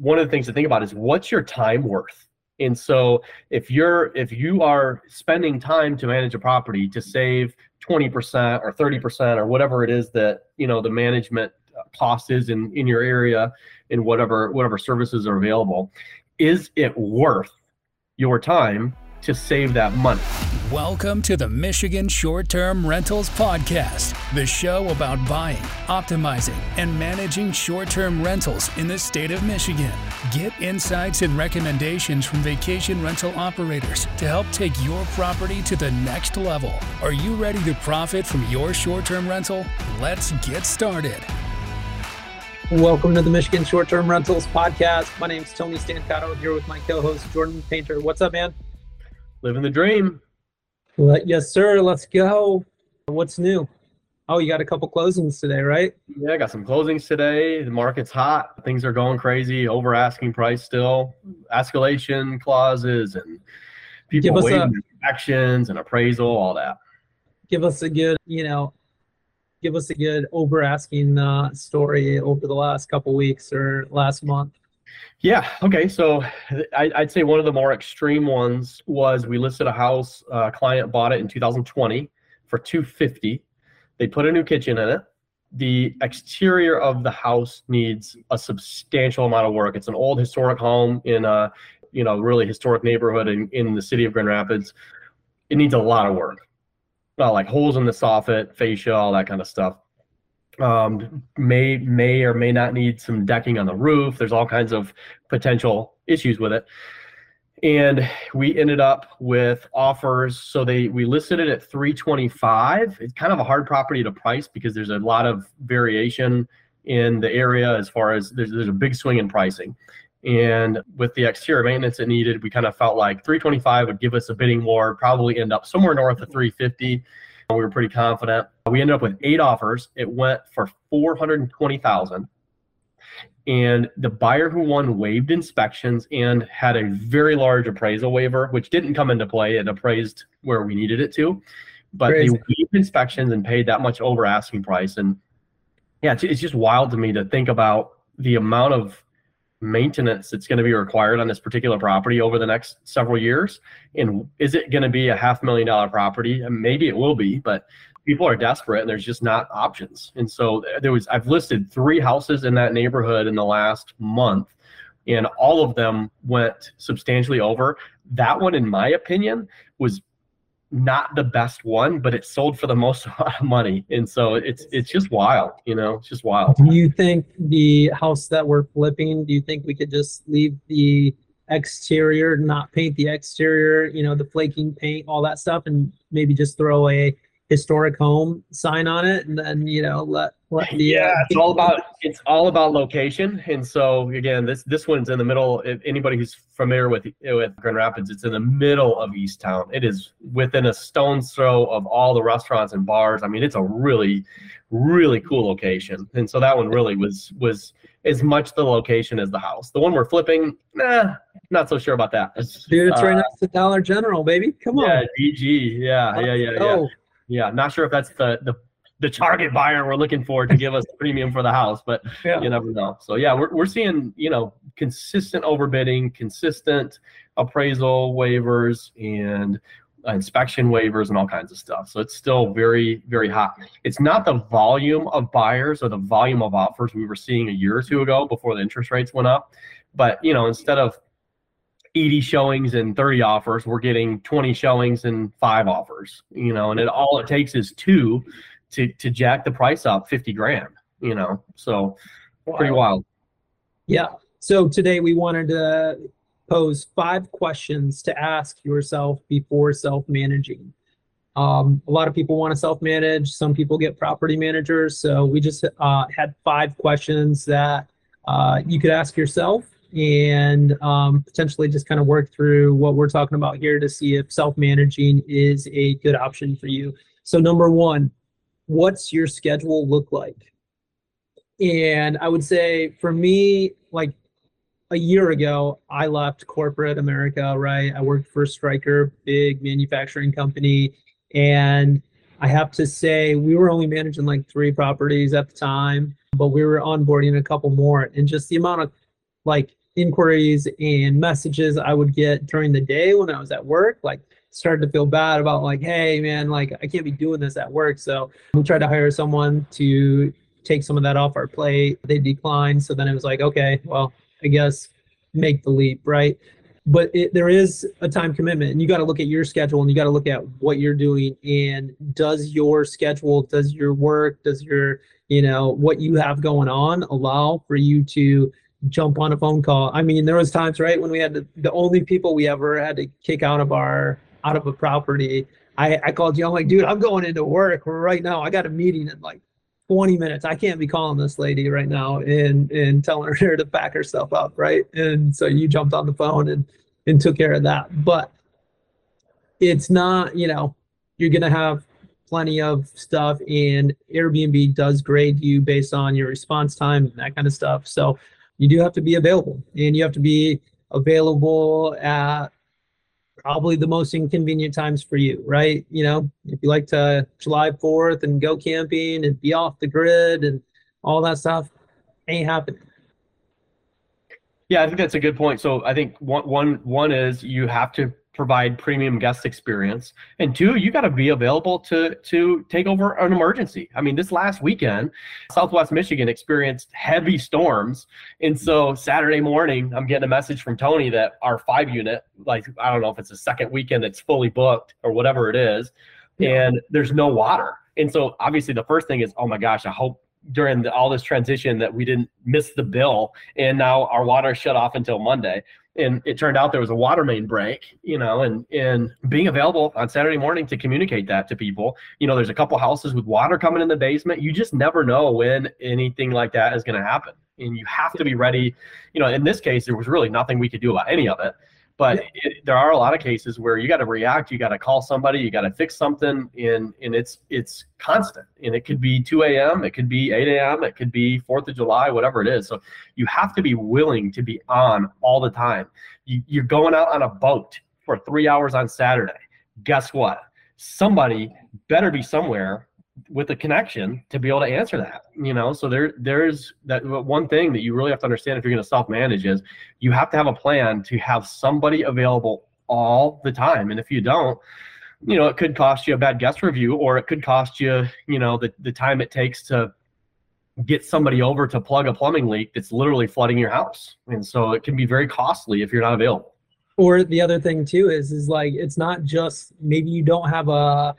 one of the things to think about is what's your time worth? And so if you are spending time to manage a property to save 20% or 30% or whatever it is that, you know, the management cost is in your area and whatever services are available, is it worth your time to save that money? Welcome to the Michigan Short-Term Rentals Podcast, the show about buying, optimizing, and managing short-term rentals in the state of Michigan. Get insights and recommendations from vacation rental operators to help take your property to the next level. Are you ready to profit from your short-term rental? Let's get started. Welcome to the Michigan Short-Term Rentals Podcast. My name is Tony Stancato, here with my co-host Jordan Painter. What's up, man? Living the dream. Yes, sir. Let's go. What's new? Oh, you got a couple closings today, right? Yeah, I got some closings today. The market's hot. Things are going crazy. Over asking price still. Escalation clauses and people waiting for actions and appraisal, all that. Give us a good, over asking story over the last couple weeks or last month. Yeah. Okay. So I'd say one of the more extreme ones was we listed a house. A client bought it in 2020 for $250,000. They put a new kitchen in it. The exterior of the house needs a substantial amount of work. It's an old historic home in a, really historic neighborhood in the city of Grand Rapids. It needs a lot of work, like holes in the soffit, fascia, all that kind of stuff. May or may not need some decking on the roof. There's all kinds of potential issues with it. And we ended up with offers. So we listed it at $325,000. It's kind of a hard property to price because there's a lot of variation in the area as far as there's a big swing in pricing. And with the exterior maintenance it needed, we kind of felt like $325,000 would give us a bidding war, probably end up somewhere north of $350,000. We were pretty confident. We ended up with 8 offers. It went for $420,000. And the buyer who won waived inspections and had a very large appraisal waiver, which didn't come into play. It appraised where we needed it to. But Crazy. They waived inspections and paid that much over asking price. And yeah, it's just wild to me to think about the amount of maintenance that's going to be required on this particular property over the next several years. And is it going to be a $500,000 property? And maybe it will be, but people are desperate and there's just not options. And so I've listed 3 houses in that neighborhood in the last month, and all of them went substantially over. That one, in my opinion, was not the best one, but it sold for the most amount of money. And so it's just wild, it's just wild. Do you think the house that we're flipping, do you think we could just leave the exterior, not paint the exterior, the flaking paint, all that stuff, and maybe just throw a historic home sign on it and then, it's all about location. And so again, this one's in the middle. If anybody who's familiar with Grand Rapids, it's in the middle of East Town. It is within a stone's throw of all the restaurants and bars. I mean, it's a really, really cool location. And so that one really was as much the location as the house. The one we're flipping, not so sure about that. Dude, it's right next to Dollar General, baby. Come on. Yeah, DG. Yeah. Yeah, not sure if that's the target buyer we're looking for to give us the premium for the house, but You never know. So yeah, we're seeing, consistent overbidding, consistent appraisal waivers and inspection waivers and all kinds of stuff. So it's still very, very hot. It's not the volume of buyers or the volume of offers we were seeing a year or two ago before the interest rates went up. But, instead of 80 showings and 30 offers, we're getting 20 showings and 5 offers, and all it takes is 2 to jack the price up $50,000, so pretty wild. Yeah. So today we wanted to pose 5 questions to ask yourself before self-managing. A lot of people want to self-manage. Some people get property managers. So we just had 5 questions that you could ask yourself and potentially just kind of work through what we're talking about here to see if self-managing is a good option for you. So number 1, what's your schedule look like? And I would say for me, like a year ago, I left corporate America, right? I worked for Stryker, big manufacturing company. And I have to say we were only managing like 3 properties at the time, but we were onboarding a couple more. And just the amount of inquiries and messages I would get during the day when I was at work, like started to feel bad about like, hey man, like I can't be doing this at work. So we tried to hire someone to take some of that off our plate. They declined. So then it was like, okay, well, I guess make the leap, right? But there is a time commitment, and you got to look at your schedule, and you got to look at what you're doing, and does your schedule, does your work, does your, you know, what you have going on allow for you to jump on a phone call? I mean, there was times, right, when we had the only people we ever had to kick out of a property. I called you. I'm like, dude, I'm going into work right now. I got a meeting in like 20 minutes. I can't be calling this lady right now and telling her to pack herself up, right? And so you jumped on the phone and took care of that. But it's not, you know, you're going to have plenty of stuff, and Airbnb does grade you based on your response time and that kind of stuff. So you do have to be available, and you have to be available at probably the most inconvenient times for you, right? You know, if you like to July 4th and go camping and be off the grid and all that stuff, ain't happening. Yeah, I think that's a good point. So I think one is you have to provide premium guest experience, and two, you got to be available to take over an emergency. I mean, this last weekend, Southwest Michigan experienced heavy storms, and so Saturday morning, I'm getting a message from Tony that our 5 unit, like I don't know if it's the second weekend that's fully booked or whatever it is, and there's no water. And so obviously the first thing is, oh my gosh, I hope during all this transition that we didn't miss the bill, and now our water shut off until Monday. And it turned out there was a water main break, you know, and being available on Saturday morning to communicate that to people. You know, there's a couple houses with water coming in the basement. You just never know when anything like that is going to happen. And you have to be ready. You know, in this case, there was really nothing we could do about any of it. But there are a lot of cases where you got to react. You got to call somebody. You got to fix something. And it's constant. And it could be 2 a.m. It could be 8 a.m. It could be 4th of July, whatever it is. So you have to be willing to be on all the time. You're going out on a boat for 3 hours on Saturday. Guess what? Somebody better be somewhere with a connection to be able to answer that, you know? So there's that one thing that you really have to understand if you're going to self-manage is you have to have a plan to have somebody available all the time. And if you don't, you know, it could cost you a bad guest review, or it could cost you, you know, the time it takes to get somebody over to plug a plumbing leak that's literally flooding your house. And so it can be very costly if you're not available. Or the other thing too is like, it's not just, maybe you don't have a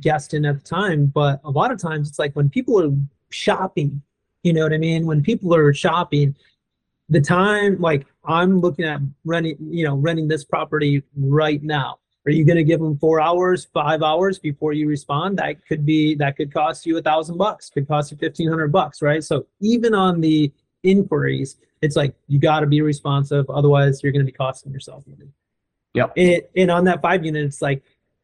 guest in at the time, but a lot of times it's like when people are shopping, you know what I mean? When people are shopping, the time, like I'm looking at renting this property right now. Are you going to give them 4 hours, 5 hours before you respond? That could cost you $1,000, could cost you $1,500, right? So even on the inquiries, it's like, you got to be responsive. Otherwise you're going to be costing yourself money. Yep. And on that 5 unit, it's like,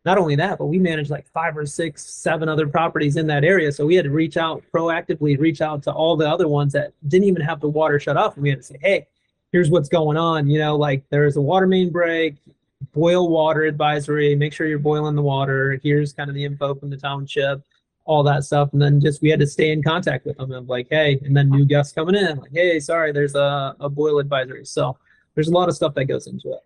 not only that, but we managed like 5 or 6, 7 other properties in that area. So we had to proactively reach out to all the other ones that didn't even have the water shut off. And we had to say, hey, here's what's going on. You know, like there's a water main break, boil water advisory, make sure you're boiling the water. Here's kind of the info from the township, all that stuff. And then just, we had to stay in contact with them and like, hey, and then new guests coming in, like, hey, sorry, there's a boil advisory. So there's a lot of stuff that goes into it.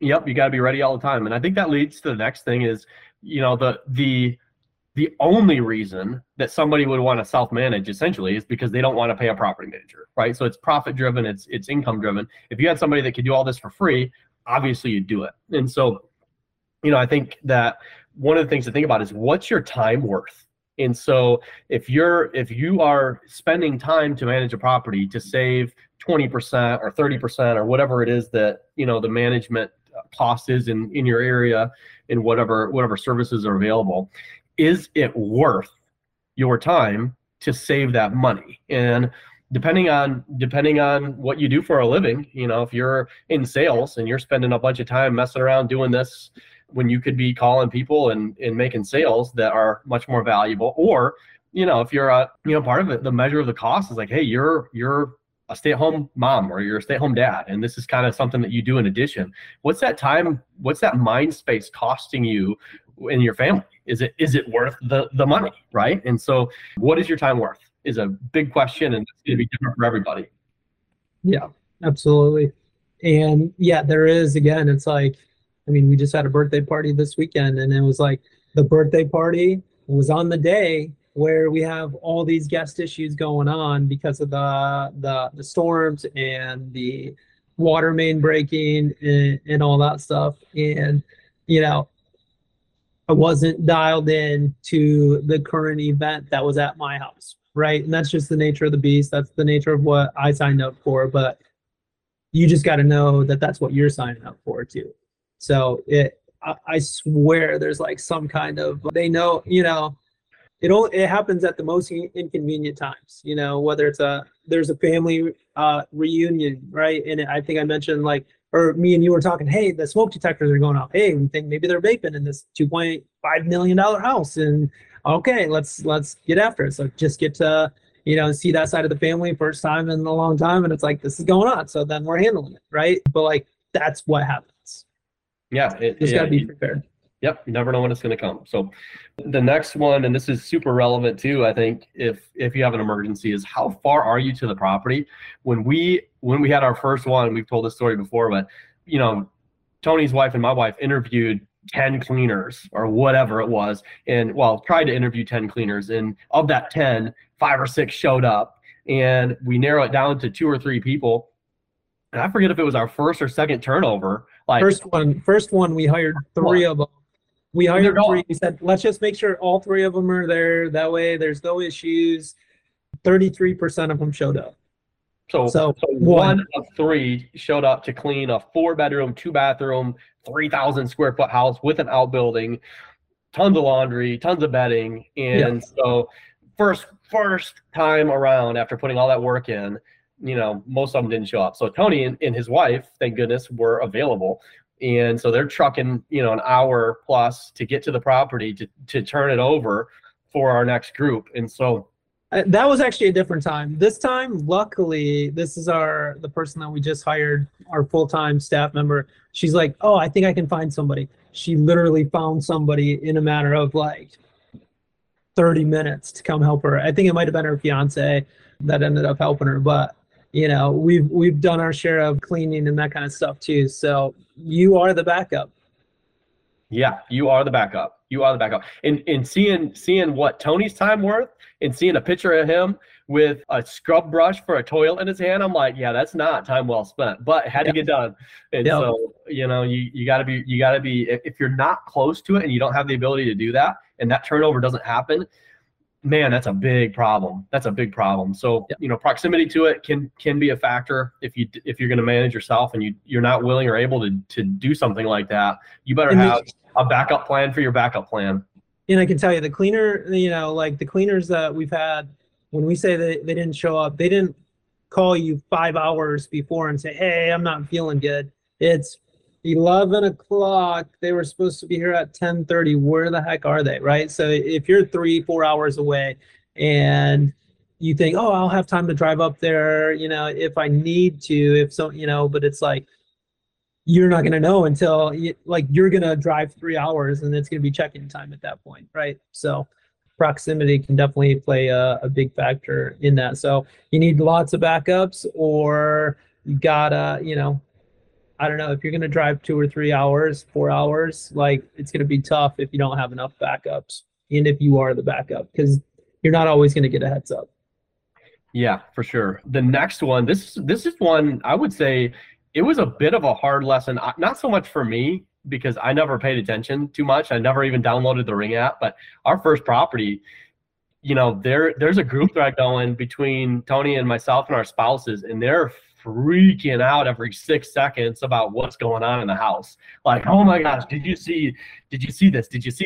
Yep, you got to be ready all the time. And I think that leads to the next thing is, you know, the only reason that somebody would want to self-manage essentially is because they don't want to pay a property manager, right? So it's profit driven, it's income driven. If you had somebody that could do all this for free, obviously you'd do it. And so, you know, I think that one of the things to think about is what's your time worth? And so if you are spending time to manage a property to save 20% or 30% or whatever it is that, you know, the management cost is in your area, in whatever services are available, is it worth your time to save that money? And depending on what you do for a living, you know, if you're in sales and you're spending a bunch of time messing around doing this when you could be calling people and making sales that are much more valuable, or, you know, if you're part of it, the measure of the cost is like, hey, you're a stay-at-home mom or you're a stay-at-home dad, and this is kind of something that you do in addition. What's that time, what's that mind space costing you and your family? Is it worth the money, right? And so what is your time worth is a big question, and it's going to be different for everybody. Yeah, absolutely. And yeah, there is, again, it's like, I mean, we just had a birthday party this weekend, and it was like the birthday party was on the day where we have all these guest issues going on because of the storms and the water main breaking and all that stuff. And, you know, I wasn't dialed in to the current event that was at my house, right? And that's just the nature of the beast. That's the nature of what I signed up for, but you just got to know that that's what you're signing up for too. So I swear there's like some kind of, they know, you know, it happens at the most inconvenient times, you know, whether it's there's a family reunion, right? And I think I mentioned like, or me and you were talking, hey, the smoke detectors are going off. Hey, we think maybe they're vaping in this $2.5 million house. And okay, let's get after it. So just get to, you know, see that side of the family first time in a long time. And it's like, this is going on. So then we're handling it, right? But like, that's what happens. Yeah. Just gotta be prepared. Yep. You never know when it's going to come. So the next one, and this is super relevant too, I think, if you have an emergency, is how far are you to the property? When we had our first one, we've told this story before, but, you know, Tony's wife and my wife interviewed 10 cleaners or whatever it was. And well, tried to interview 10 cleaners, and of that 10, 5 or 6 showed up, and we narrow it down to 2 or 3 people. And I forget if it was our first or second turnover. Like first one, we hired 3 of them. We hired 3. We said, let's just make sure all 3 of them are there. That way there's no issues. 33% of them showed up. So one of 3 showed up to clean a 4-bedroom, 2-bathroom, 3,000 square foot house with an outbuilding, tons of laundry, tons of bedding. And so first time around, after putting all that work in, you know, most of them didn't show up. So Tony and his wife, thank goodness, were available. And so they're trucking, you know, an hour plus to get to the property to turn it over for our next group. And so that was actually a different time. This time, luckily, this is the person that we just hired, our full-time staff member. She's like, oh, I think I can find somebody. She literally found somebody in a matter of like 30 minutes to come help her. I think it might've been her fiance that ended up helping her, but you know, we've done our share of cleaning and that kind of stuff too. So you are the backup. Yeah, you are the backup. You are the backup. And seeing what Tony's time worth, and seeing a picture of him with a scrub brush for a toilet in his hand, I'm like, yeah, that's not time well spent, but it had to get done. And so, you know, you gotta be, if you're not close to it and you don't have the ability to do that, and that turnover doesn't happen, man, that's a big problem. That's a big problem. So, you know, proximity to it can be a factor. If you're going to manage yourself and you're not willing or able to do something like that, you better have a backup plan for your backup plan. And I can tell you the cleaners that we've had, when we say that they didn't show up, they didn't call you 5 hours before and say, hey, I'm not feeling good. It's 11 o'clock. They were supposed to be here at 10:30. Where the heck are they, right? So if you're 3-4 hours away and you think, oh, I'll have time to drive up there, you know, if I need to, if so, you know, but it's like, you're not going to know until you're going to drive 3 hours, and it's going to be check-in time at that point, right? So proximity can definitely play a big factor in that. So you need lots of backups, or you gotta, you know, I don't know, if you're going to drive 2 or 3 hours, 4 hours, like it's going to be tough if you don't have enough backups, and if you are the backup, because you're not always going to get a heads up. Yeah, for sure. The next one, this is one I would say it was a bit of a hard lesson, not so much for me because I never paid attention too much. I never even downloaded the Ring app, but our first property, you know, there's a group thread going between Tony and myself and our spouses, and they're freaking out every 6 seconds about what's going on in the house. Like, oh my gosh, did you see this? Did you see this? Did you see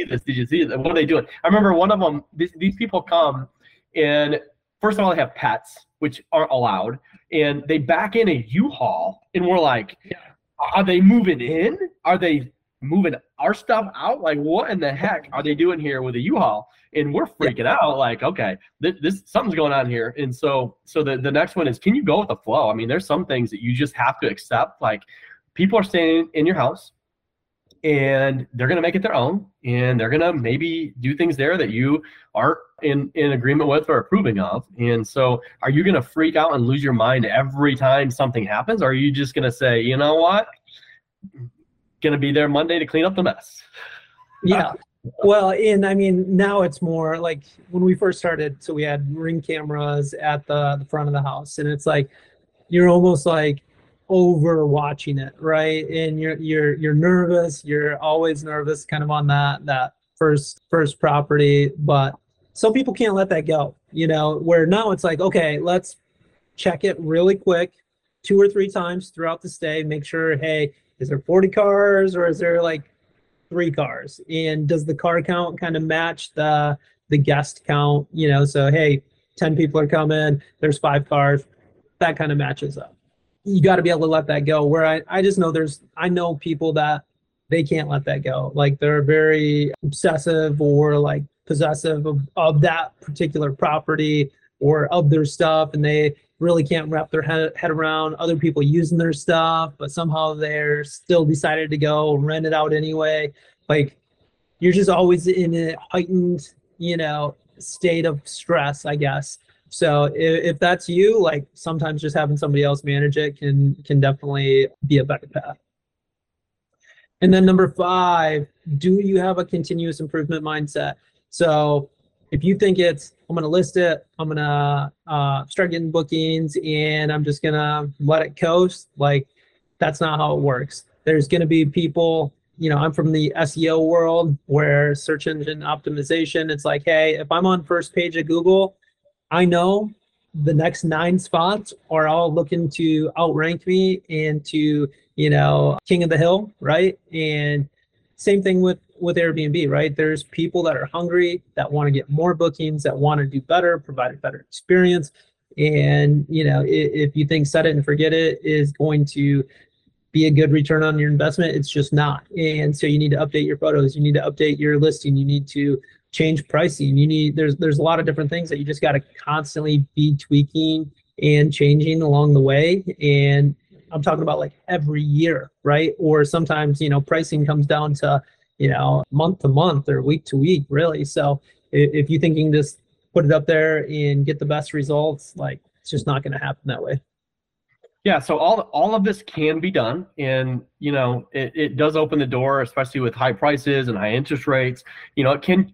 this? What are they doing? I remember one of them, these people come, and first of all, they have pets, which aren't allowed, and they back in a U-Haul, and we're like, are they moving in? Are they moving our stuff out? Like, what in the heck are they doing here with a U-Haul? And we're freaking out, like, okay, this something's going on here. And so the next one is, can you go with the flow? I mean, there's some things that you just have to accept. Like, people are staying in your house. and they're going to make it their own, and they're going to maybe do things there that you aren't in agreement with or approving of. And so are you going to freak out and lose your mind every time something happens? Or are you just going to say, you know what, going to be there Monday to clean up the mess? Yeah. Well, and I mean, now it's more like when we first started, so we had Ring cameras at the front of the house, and it's like, you're almost like over watching it, right? And you're nervous. You're always nervous, kind of on that first property. But some people can't let that go, you know, where now it's like, okay, let's check it really quick 2 or 3 times throughout the stay, make sure, hey, is there 40 cars or is there like 3 cars? And does the car count kind of match the guest count? You know, so hey, 10 people are coming, there's 5 cars, that kind of matches up. You got to be able to let that go, where I just know I know people that they can't let that go. Like they're very obsessive or like possessive of that particular property or of their stuff. And they really can't wrap their head around other people using their stuff, but somehow they're still decided to go rent it out anyway. Like you're just always in a heightened, you know, state of stress, I guess. So if that's you, like sometimes just having somebody else manage it can definitely be a better path. And then number 5, do you have a continuous improvement mindset? So if you think it's, I'm going to list it, I'm going to start getting bookings and I'm just going to let it coast, like that's not how it works. There's going to be people, you know, I'm from the SEO world where search engine optimization, it's like, hey, if I'm on first page of Google, I know the next 9 spots are all looking to outrank me and to, you know, king of the hill, right? And same thing with Airbnb, right? There's people that are hungry, that want to get more bookings, that want to do better, provide a better experience. And, you know, if you think set it and forget it is going to be a good return on your investment, it's just not. And so you need to update your photos, you need to update your listing, you need to change pricing. You need, there's a lot of different things that you just got to constantly be tweaking and changing along the way. And I'm talking about like every year, right? Or sometimes, you know, pricing comes down to, you know, month to month or week to week, really. So if you think you can just put it up there and get the best results, like it's just not going to happen that way. Yeah, so all of this can be done, and you know it does open the door, especially with high prices and high interest rates. You know,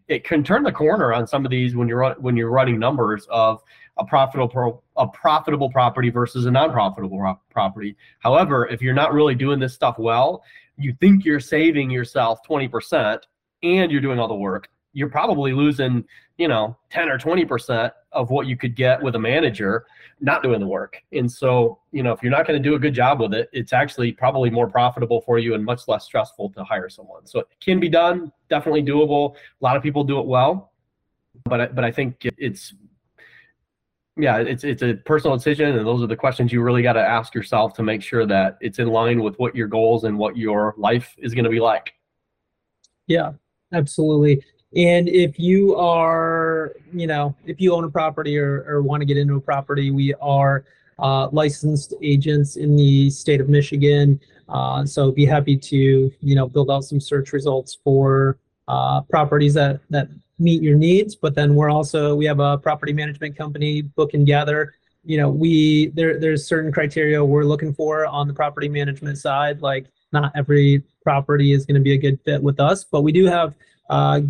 it can turn the corner on some of these when you're running numbers of a profitable property versus a non-profitable property. However, if you're not really doing this stuff well, you think you're saving yourself 20% and you're doing all the work. You're probably losing, you know, 10 or 20% of what you could get with a manager not doing the work. And so, you know, if you're not going to do a good job with it, it's actually probably more profitable for you and much less stressful to hire someone. So it can be done, definitely doable. A lot of people do it well, but I think it's a personal decision. And those are the questions you really got to ask yourself to make sure that it's in line with what your goals and what your life is going to be like. Yeah, absolutely. And if you are, you know, if you own a property or want to get into a property, we are licensed agents in the state of Michigan. So be happy to, you know, build out some search results for properties that meet your needs. But then we have a property management company, Book and Gather. You know, there's certain criteria we're looking for on the property management side. Like not every property is going to be a good fit with us, but we do have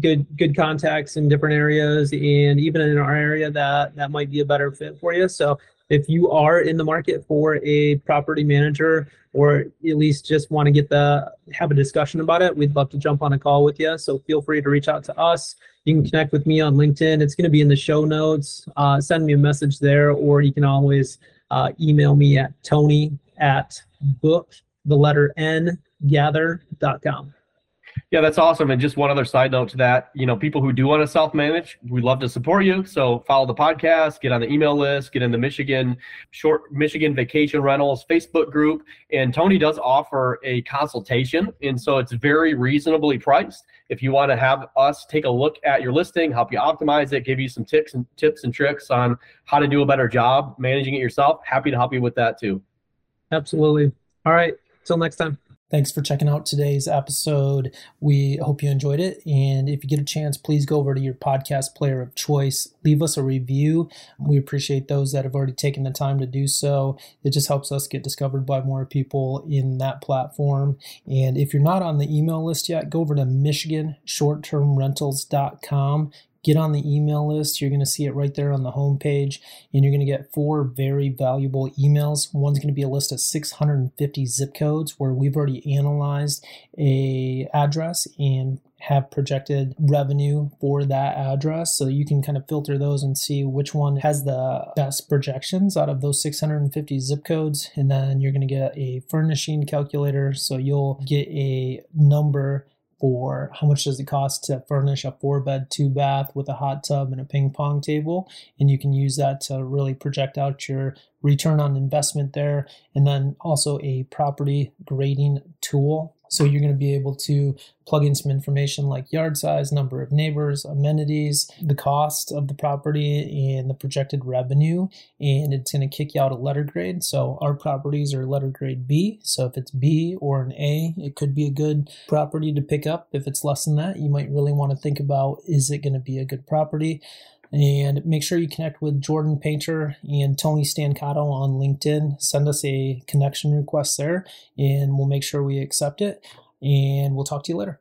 good contacts in different areas, and even in our area that might be a better fit for you. So if you are in the market for a property manager, or at least just want to have a discussion about it, we'd love to jump on a call with you. So feel free to reach out to us. You can connect with me on LinkedIn. It's going to be in the show notes. Send me a message there, or you can always email me at tony@bookngather.com. Yeah, that's awesome. And just one other side note to that, you know, people who do want to self-manage, we'd love to support you. So follow the podcast, get on the email list, get in the Michigan Vacation Rentals Facebook group. And Tony does offer a consultation. And so it's very reasonably priced. If you want to have us take a look at your listing, help you optimize it, give you some tips and tricks on how to do a better job managing it yourself, happy to help you with that too. Absolutely. All right. Till next time. Thanks for checking out today's episode. We hope you enjoyed it. And if you get a chance, please go over to your podcast player of choice. Leave us a review. We appreciate those that have already taken the time to do so. It just helps us get discovered by more people in that platform. And if you're not on the email list yet, go over to michiganshorttermrentals.com. Get on the email list. You're going to see it right there on the homepage, and you're going to get 4 very valuable emails. One's going to be a list of 650 zip codes where we've already analyzed an address and have projected revenue for that address. So you can kind of filter those and see which one has the best projections out of those 650 zip codes. And then you're going to get a furnishing calculator. So you'll get a number for how much does it cost to furnish a 4-bed, 2-bath with a hot tub and a ping pong table. And you can use that to really project out your return on investment there. And then also a property grading tool. So you're going to be able to plug in some information like yard size, number of neighbors, amenities, the cost of the property, and the projected revenue. And it's going to kick you out a letter grade. So our properties are letter grade B. So if it's B or an A, it could be a good property to pick up. If it's less than that, you might really want to think about, is it going to be a good property? And make sure you connect with Jordan Painter and Tony Stancato on LinkedIn. Send us a connection request there, and we'll make sure we accept it. And we'll talk to you later.